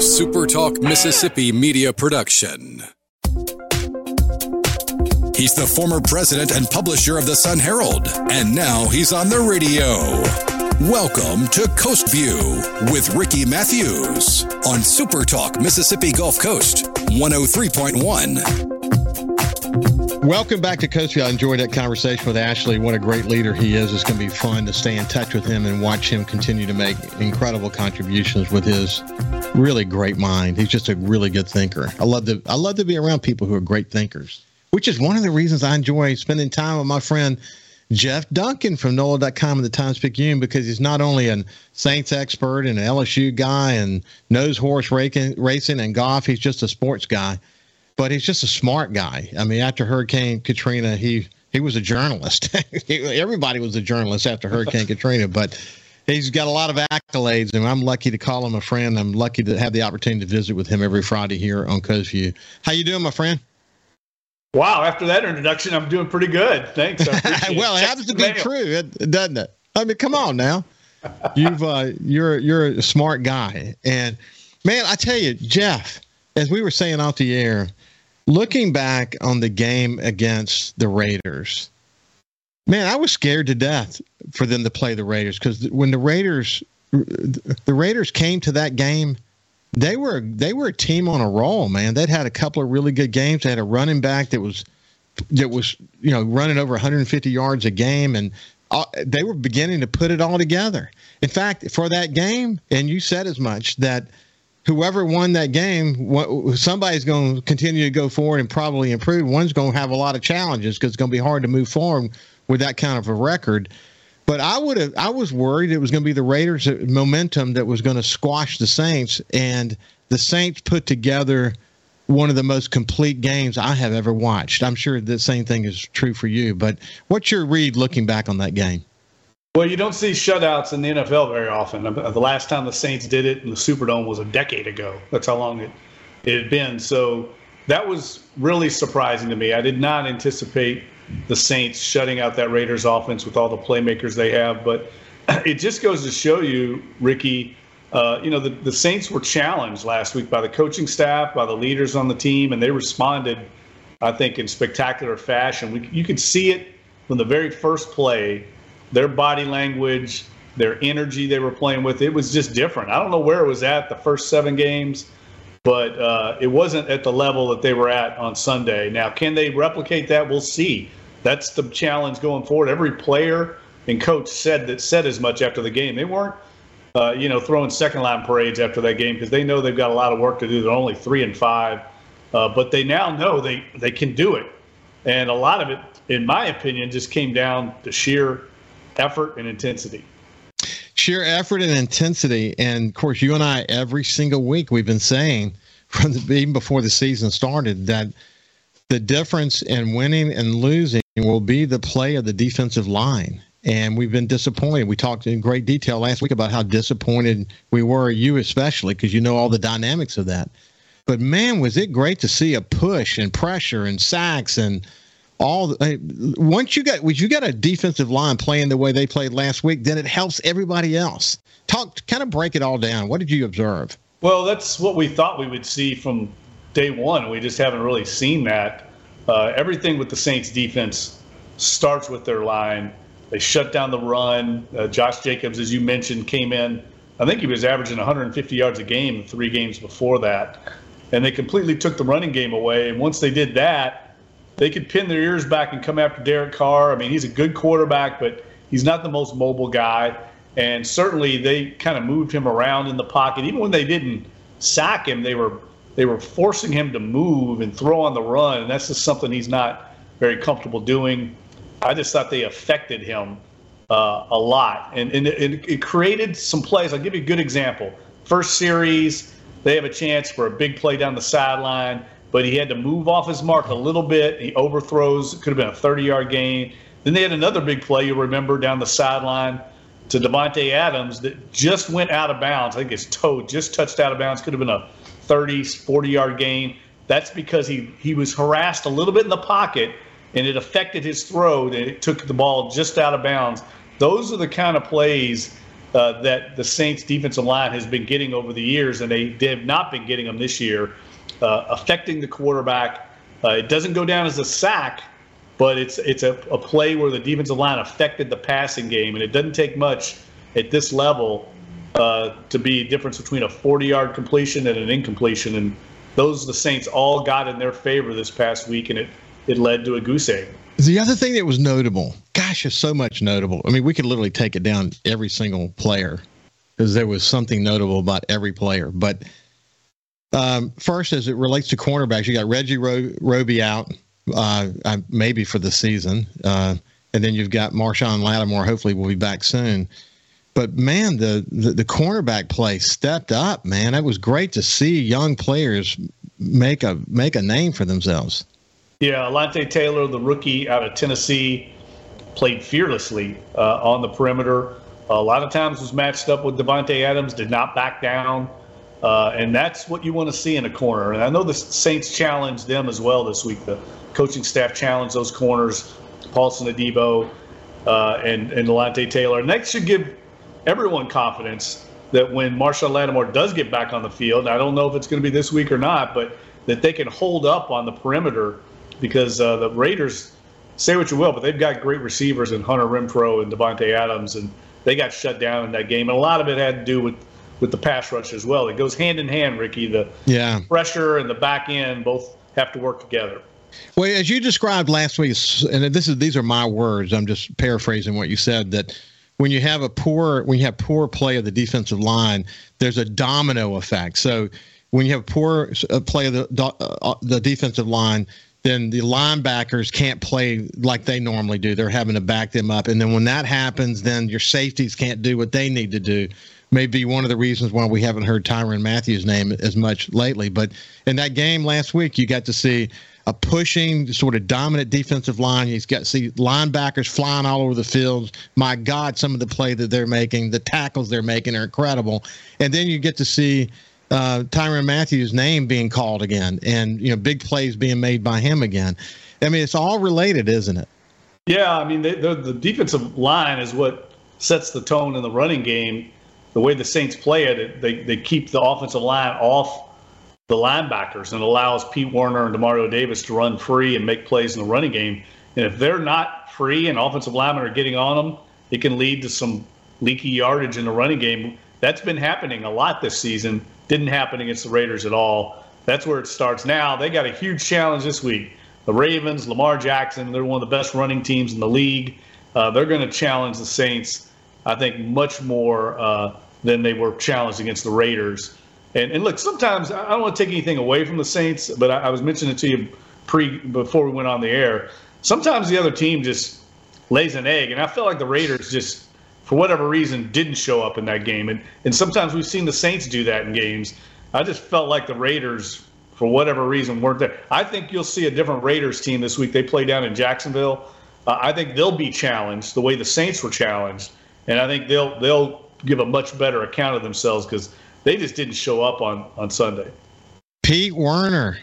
a Super Talk Mississippi media production. He's the former president and publisher of the Sun Herald, and now he's on the radio. Welcome to Coast View with Ricky Matthews on Super Talk Mississippi Gulf Coast 103.1. Welcome back to Coast View. I enjoyed that conversation with Ashley. What a great leader he is. It's going to be fun to stay in touch with him and watch him continue to make incredible contributions with his really great mind. He's just a really good thinker. I love to be around people who are great thinkers, which is one of the reasons I enjoy spending time with my friend Jeff Duncan from NOLA.com and the Times-Picayune, because he's not only a Saints expert and an LSU guy and knows horse racing and golf, he's just a sports guy, but he's just a smart guy. I mean, after Hurricane Katrina, he was a journalist. Everybody was a journalist after Hurricane Katrina, but he's got a lot of accolades, and I'm lucky to call him a friend. I'm lucky to have the opportunity to visit with him every Friday here on Coast View. How you doing, my friend? Wow, after that introduction, I'm doing pretty good. Thanks. Well, it happens to be true, doesn't it? I mean, come on now. You're a smart guy. And, man, I tell you, Jeff, as we were saying off the air, looking back on the game against the Raiders, man, I was scared to death for them to play the Raiders, because when the Raiders came to that game, They were a team on a roll, man. They'd had a couple of really good games. They had a running back that was running over 150 yards a game, and they were beginning to put it all together. In fact, for that game, and you said as much, that whoever won that game, somebody's going to continue to go forward and probably improve. One's going to have a lot of challenges because it's going to be hard to move forward with that kind of a record. But I was worried it was going to be the Raiders' momentum that was going to squash the Saints, and the Saints put together one of the most complete games I have ever watched. I'm sure the same thing is true for you, but what's your read looking back on that game? Well, you don't see shutouts in the NFL very often. The last time the Saints did it in the Superdome was a decade ago. That's how long it had been. So that was really surprising to me. I did not anticipate the Saints shutting out that Raiders offense with all the playmakers they have. But it just goes to show you, Ricky, the Saints were challenged last week by the coaching staff, by the leaders on the team, and they responded, I think, in spectacular fashion. You could see it from the very first play, their body language, their energy they were playing with. It was just different. I don't know where it was at the first seven games, but it wasn't at the level that they were at on Sunday. Now, can they replicate that? We'll see. That's the challenge going forward. Every player and coach said as much after the game. They weren't, throwing second-line parades after that game because they know they've got a lot of work to do. They're only 3-5, but they now know they can do it. And a lot of it, in my opinion, just came down to sheer effort and intensity. Sheer effort and intensity. And, of course, you and I, every single week, we've been saying, even before the season started, that the difference in winning and losing will be the play of the defensive line. And we've been disappointed. We talked in great detail last week about how disappointed we were, you especially, because you know all the dynamics of that. But, man, was it great to see a push and pressure and sacks and once you got a defensive line playing the way they played last week, then it helps everybody else. Kind of break it all down. What did you observe? Well, that's what we thought we would see from day one. We just haven't really seen that. Everything with the Saints defense starts with their line. They shut down the run. Josh Jacobs, as you mentioned, came in. I think he was averaging 150 yards a game 3 games before that. And they completely took the running game away. And once they did that, they could pin their ears back and come after Derek Carr. I mean, he's a good quarterback, but he's not the most mobile guy. And certainly they kind of moved him around in the pocket. Even when they didn't sack him, they were forcing him to move and throw on the run. And that's just something he's not very comfortable doing. I just thought they affected him a lot. And it created some plays. I'll give you a good example. First series, they have a chance for a big play down the sideline, but he had to move off his mark a little bit. He overthrows. It could have been a 30-yard gain. Then they had another big play, you'll remember, down the sideline to Davante Adams that just went out of bounds. I think his toe just touched out of bounds. Could have been a 30, 40-yard gain. That's because he was harassed a little bit in the pocket, and it affected his throw, and it took the ball just out of bounds. Those are the kind of plays that the Saints defensive line has been getting over the years, and they have not been getting them this year, affecting the quarterback. It doesn't go down as a sack, but it's a play where the defensive line affected the passing game, and it doesn't take much at this level to be a difference between a 40-yard completion and an incompletion. And those the Saints all got in their favor this past week, and it led to a goose egg. The other thing that was notable, gosh, there's so much notable. I mean, we could literally take it down every single player because there was something notable about every player. But first, as it relates to cornerbacks, you got Reggie Roby out, maybe for the season. And then you've got Marshawn Lattimore, hopefully will be back soon. But, man, the cornerback play stepped up, man. It was great to see young players make a name for themselves. Yeah, Alontae Taylor, the rookie out of Tennessee, played fearlessly on the perimeter. A lot of times was matched up with Davante Adams, did not back down. And that's what you want to see in a corner. And I know the Saints challenged them as well this week. The coaching staff challenged those corners, Paulson Adebo and Delante Taylor. And that should give everyone confidence that when Marshawn Lattimore does get back on the field, I don't know if it's going to be this week or not, but that they can hold up on the perimeter. Because the Raiders, say what you will, but they've got great receivers in Hunter Renfrow and Davante Adams, and they got shut down in that game. And a lot of it had to do with the pass rush as well. It goes hand in hand, Ricky. The pressure and the back end both have to work together. Well, as you described last week, and these are my words, I'm just paraphrasing what you said, that when you have poor play of the defensive line, there's a domino effect. So when you have poor play of the defensive line, then the linebackers can't play like they normally do. They're having to back them up. And then when that happens, then your safeties can't do what they need to do. Maybe one of the reasons why we haven't heard Tyrann Mathieu's name as much lately. But in that game last week, you got to see a pushing, sort of dominant defensive line. You got to see linebackers flying all over the field. My God, some of the play that they're making, the tackles they're making are incredible. And then you get to see Tyrann Mathieu's name being called again, and big plays being made by him again. I mean, it's all related, isn't it? Yeah, I mean, the defensive line is what sets the tone in the running game. The way the Saints play it, they keep the offensive line off the linebackers and allows Pete Werner and DeMario Davis to run free and make plays in the running game. And if they're not free and offensive linemen are getting on them, it can lead to some leaky yardage in the running game. That's been happening a lot this season. Didn't happen against the Raiders at all. That's where it starts now. They got a huge challenge this week. The Ravens, Lamar Jackson, they're one of the best running teams in the league. They're going to challenge the Saints, I think, much more than they were challenged against the Raiders. And look, sometimes I don't want to take anything away from the Saints, but I was mentioning it to you before we went on the air. Sometimes the other team just lays an egg, and I feel like the Raiders just, for whatever reason, didn't show up in that game. And sometimes we've seen the Saints do that in games. I just felt like the Raiders, for whatever reason, weren't there. I think you'll see a different Raiders team this week. They play down in Jacksonville. I think they'll be challenged the way the Saints were challenged. And I think they'll give a much better account of themselves because they just didn't show up on Sunday. Pete Werner,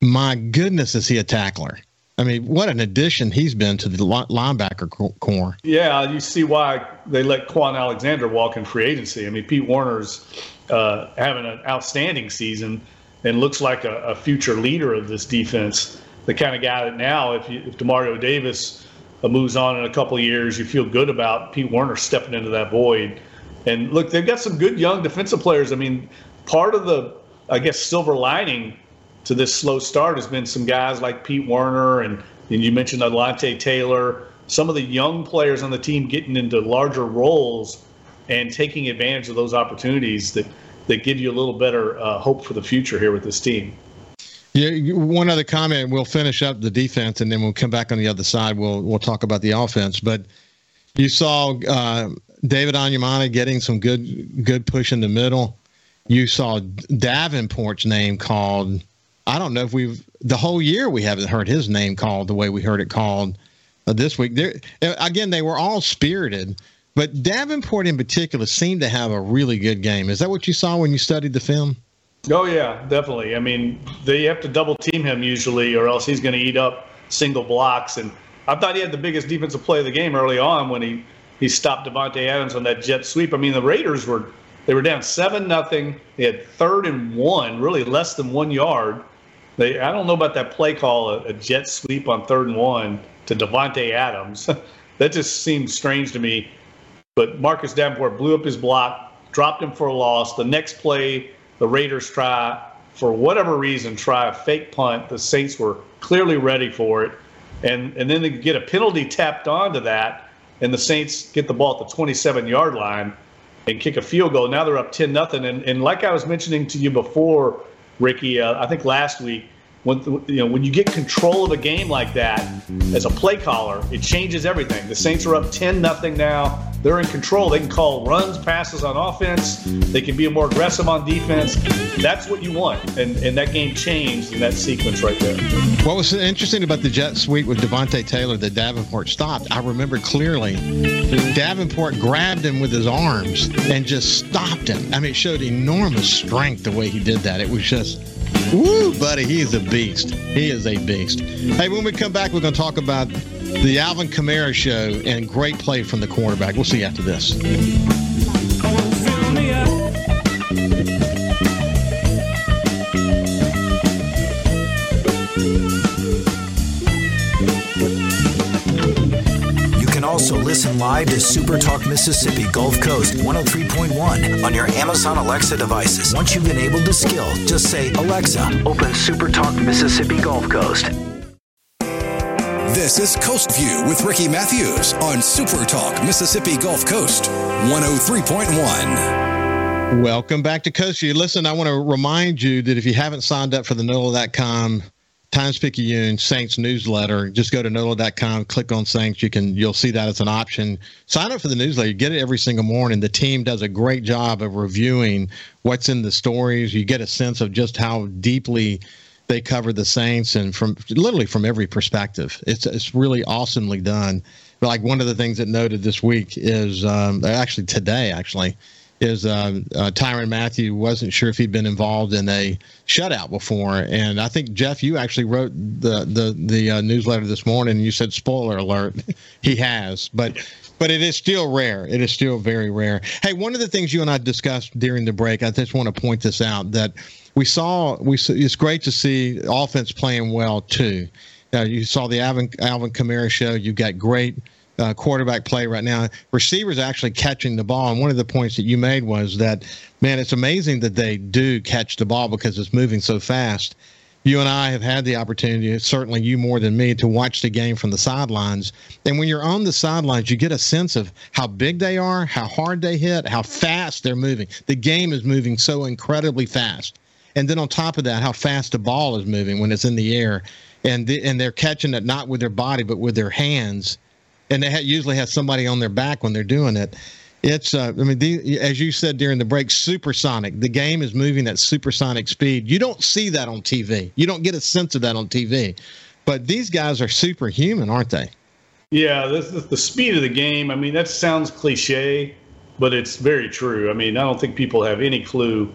my goodness, is he a tackler. I mean, what an addition he's been to the linebacker corps. Yeah, you see why they let Quan Alexander walk in free agency. I mean, Pete Werner's having an outstanding season and looks like a future leader of this defense. The kind of guy that now, if DeMario Davis moves on in a couple of years, you feel good about Pete Werner stepping into that void. And, look, they've got some good young defensive players. I mean, part of the, I guess, silver lining to this slow start has been some guys like Pete Werner and you mentioned Alontae Taylor, some of the young players on the team getting into larger roles and taking advantage of those opportunities that give you a little better hope for the future here with this team. Yeah, one other comment, we'll finish up the defense and then we'll come back on the other side. We'll talk about the offense, but you saw David Onyemata getting some good push in the middle. You saw Davenport's name called. I don't know if the whole year we haven't heard his name called the way we heard it called this week. Again, they were all spirited, but Davenport in particular seemed to have a really good game. Is that what you saw when you studied the film? Oh, yeah, definitely. I mean, they have to double team him usually or else he's going to eat up single blocks. And I thought he had the biggest defensive play of the game early on when he He stopped Davante Adams on that jet sweep. I mean, the Raiders were down 7-0. They had 3rd and 1, really less than 1 yard. I don't know about that play call, a jet sweep on 3rd and 1 to Davante Adams. That just seems strange to me. But Marcus Davenport blew up his block, dropped him for a loss. The next play, the Raiders try a fake punt. The Saints were clearly ready for it. And then they get a penalty tapped onto that, and the Saints get the ball at the 27-yard line and kick a field goal. Now they're up 10-0. And like I was mentioning to you before, Ricky, I think last week, when you get control of a game like that as a play caller, it changes everything. The Saints are up 10-0 now. They're in control. They can call runs, passes on offense. They can be more aggressive on defense. That's what you want. And that game changed in that sequence right there. What was interesting about the jet sweep with Delante Taylor that Davenport stopped, I remember clearly, Davenport grabbed him with his arms and just stopped him. I mean, it showed enormous strength the way he did that. It was just... Woo, buddy, he is a beast. He is a beast. Hey, when we come back, we're going to talk about the Alvin Kamara show and great play from the quarterback. We'll see you after this. You can also listen live to Super Talk Mississippi Gulf Coast 103.1 on your Amazon Alexa devices. Once you've enabled the skill, just say, Alexa, open Super Talk Mississippi Gulf Coast. This is Coast View with Ricky Matthews on Super Talk Mississippi Gulf Coast 103.1. Welcome back to Coast View. Listen, I want to remind you that if you haven't signed up for the NOLA.com Times-Picayune Saints newsletter, just go to NOLA.com, click on Saints. You'll see that as an option. Sign up for the newsletter. You get it every single morning. The team does a great job of reviewing what's in the stories. You get a sense of just how deeply they cover the Saints and from every perspective. It's really awesomely done. But like one of the things that noted this week is today, Tyrann Mathieu wasn't sure if he'd been involved in a shutout before. And I think, Jeff, you actually wrote the newsletter this morning, and you said, spoiler alert, he has. But it is still rare. It is still very rare. Hey, one of the things you and I discussed during the break, I just want to point this out, that we saw it's great to see offense playing well, too. You saw the Alvin Kamara show. You've got great quarterback play right now. Receivers actually catching the ball. And one of the points that you made was that, man, it's amazing that they do catch the ball because it's moving so fast. You and I have had the opportunity, certainly you more than me, to watch the game from the sidelines. And when you're on the sidelines, you get a sense of how big they are, how hard they hit, how fast they're moving. The game is moving so incredibly fast. And then on top of that, how fast the ball is moving when it's in the air. And they're catching it not with their body, but with their hands. And they usually have somebody on their back when they're doing it. It's, as you said during the break, supersonic. The game is moving at supersonic speed. You don't see that on TV. You don't get a sense of that on TV. But these guys are superhuman, aren't they? Yeah, this is the speed of the game. I mean, that sounds cliche, but it's very true. I mean, I don't think people have any clue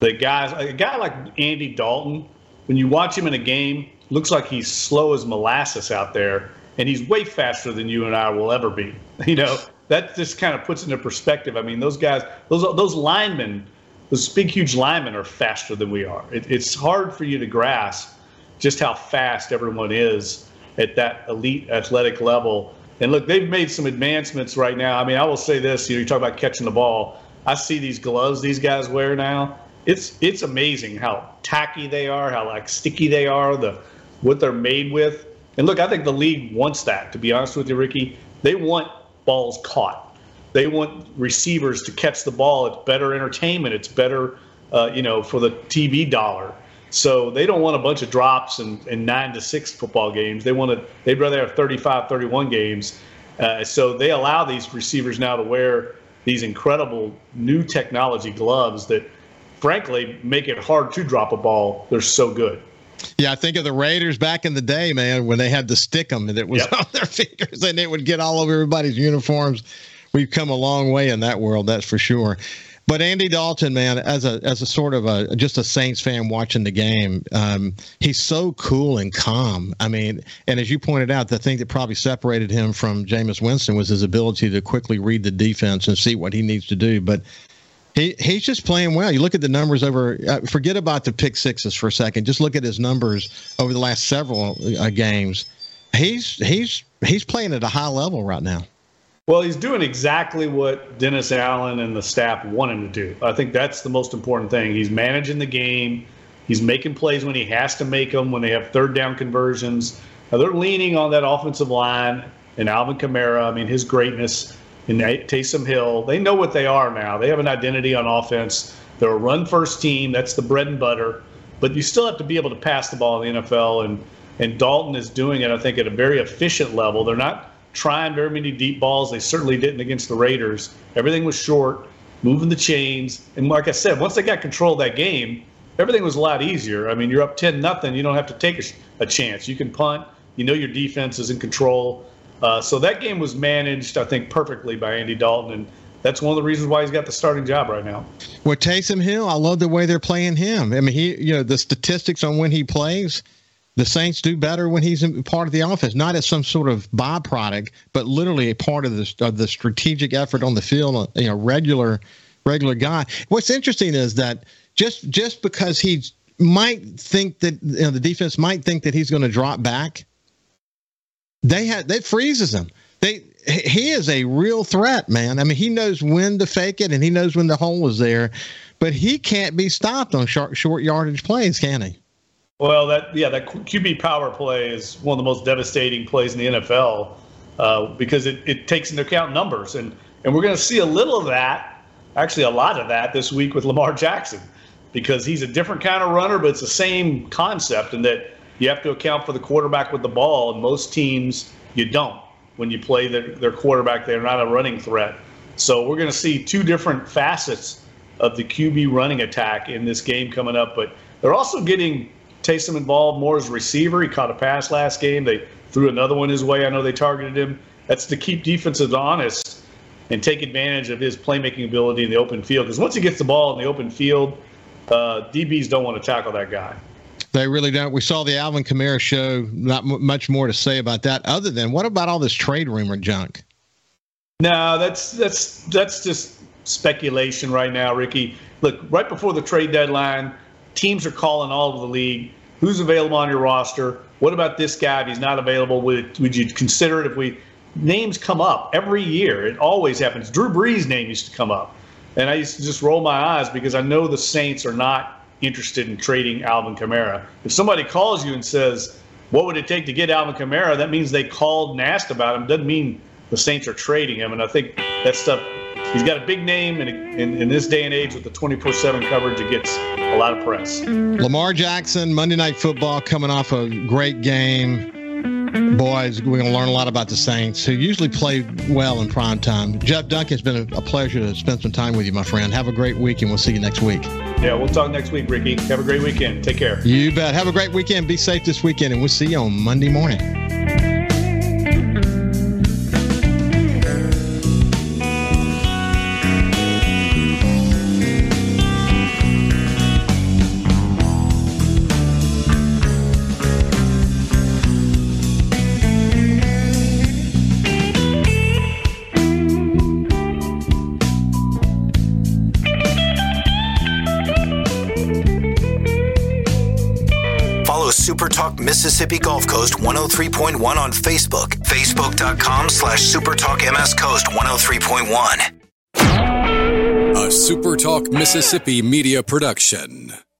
that a guy like Andy Dalton, when you watch him in a game, looks like he's slow as molasses out there. And he's way faster than you and I will ever be. You know, that just kind of puts into perspective. I mean, those guys, those linemen, those big, huge linemen are faster than we are. It's hard for you to grasp just how fast everyone is at that elite athletic level. And look, they've made some advancements right now. I mean, I will say this, you talk about catching the ball. I see these gloves these guys wear now. It's amazing how tacky they are, how like sticky they are, what they're made with. And look, I think the league wants that, to be honest with you, Ricky. They want balls caught. They want receivers to catch the ball. It's better entertainment. It's better, for the TV dollar. So they don't want a bunch of drops and 9-6 football games. They'd rather have 35, 31 games. So they allow these receivers now to wear these incredible new technology gloves that, frankly, make it hard to drop a ball. They're so good. Yeah, I think of the Raiders back in the day, man, when they had the stick 'em that was on their fingers and it would get all over everybody's uniforms. We've come a long way in that world, that's for sure. But Andy Dalton, man, as a sort of just a Saints fan watching the game, he's so cool and calm. I mean, and as you pointed out, the thing that probably separated him from Jameis Winston was his ability to quickly read the defense and see what he needs to do. But he's just playing well. You look at the numbers over. Forget about the pick sixes for a second. Just look at his numbers over the last several games. He's playing at a high level right now. Well, he's doing exactly what Dennis Allen and the staff want him to do. I think that's the most important thing. He's managing the game. He's making plays when he has to make them, when they have third down conversions. Now, they're leaning on that offensive line and Alvin Kamara. I mean, his greatness, and Taysom Hill. They know what they are now. They have an identity on offense. They're a run-first team. That's the bread and butter. But you still have to be able to pass the ball in the NFL, and Dalton is doing it, I think, at a very efficient level. They're not trying very many deep balls. They certainly didn't against the Raiders. Everything was short, moving the chains. And like I said, once they got control of that game, everything was a lot easier. I mean, you're up 10-0. You don't have to take a chance. You can punt. You know your defense is in control. So that game was managed, I think, perfectly by Andy Dalton. And that's one of the reasons why he's got the starting job right now. Well, Taysom Hill, I love the way they're playing him. I mean, the statistics on when he plays – the Saints do better when he's part of the offense, not as some sort of byproduct, but literally a part of the strategic effort on the field. You know, regular guy. What's interesting is that just because he might think that the defense might think that he's going to drop back, that freezes him. He is a real threat, man. I mean, he knows when to fake it and he knows when the hole is there, but he can't be stopped on short yardage plays, can he? Well, that QB power play is one of the most devastating plays in the NFL because it takes into account numbers. And we're going to see a little of that, actually a lot of that this week with Lamar Jackson, because he's a different kind of runner, but it's the same concept in that you have to account for the quarterback with the ball. And most teams, you don't. When you play their quarterback, they're not a running threat. So we're going to see two different facets of the QB running attack in this game coming up. But they're also getting Taysom involved more as a receiver. He caught a pass last game. They threw another one his way. I know they targeted him. That's to keep defenses honest and take advantage of his playmaking ability in the open field. Because once he gets the ball in the open field, DBs don't want to tackle that guy. They really don't. We saw the Alvin Kamara show. Not much more to say about that other than what about all this trade rumor junk? No, that's just speculation right now, Ricky. Look, right before the trade deadline, teams are calling all over the league. Who's available on your roster? What about this guy? If he's not available, would you consider it? If names come up every year, it always happens. Drew Brees' name used to come up, and I used to just roll my eyes because I know the Saints are not interested in trading Alvin Kamara. If somebody calls you and says, "What would it take to get Alvin Kamara?" that means they called and asked about him. Doesn't mean the Saints are trading him. And I think that stuff. He's got a big name, and in this day and age with the 24/7 coverage, it gets a lot of press. Lamar Jackson, Monday Night Football, coming off a great game. Boys, we're going to learn a lot about the Saints, who usually play well in prime time. Jeff Duncan, it's been a pleasure to spend some time with you, my friend. Have a great week, and we'll see you next week. Yeah, we'll talk next week, Ricky. Have a great weekend. Take care. You bet. Have a great weekend. Be safe this weekend, and we'll see you on Monday morning. SuperTalk Mississippi Gulf Coast 103.1 on Facebook. Facebook.com/SuperTalkMSCoast103.1. A SuperTalk Mississippi media production.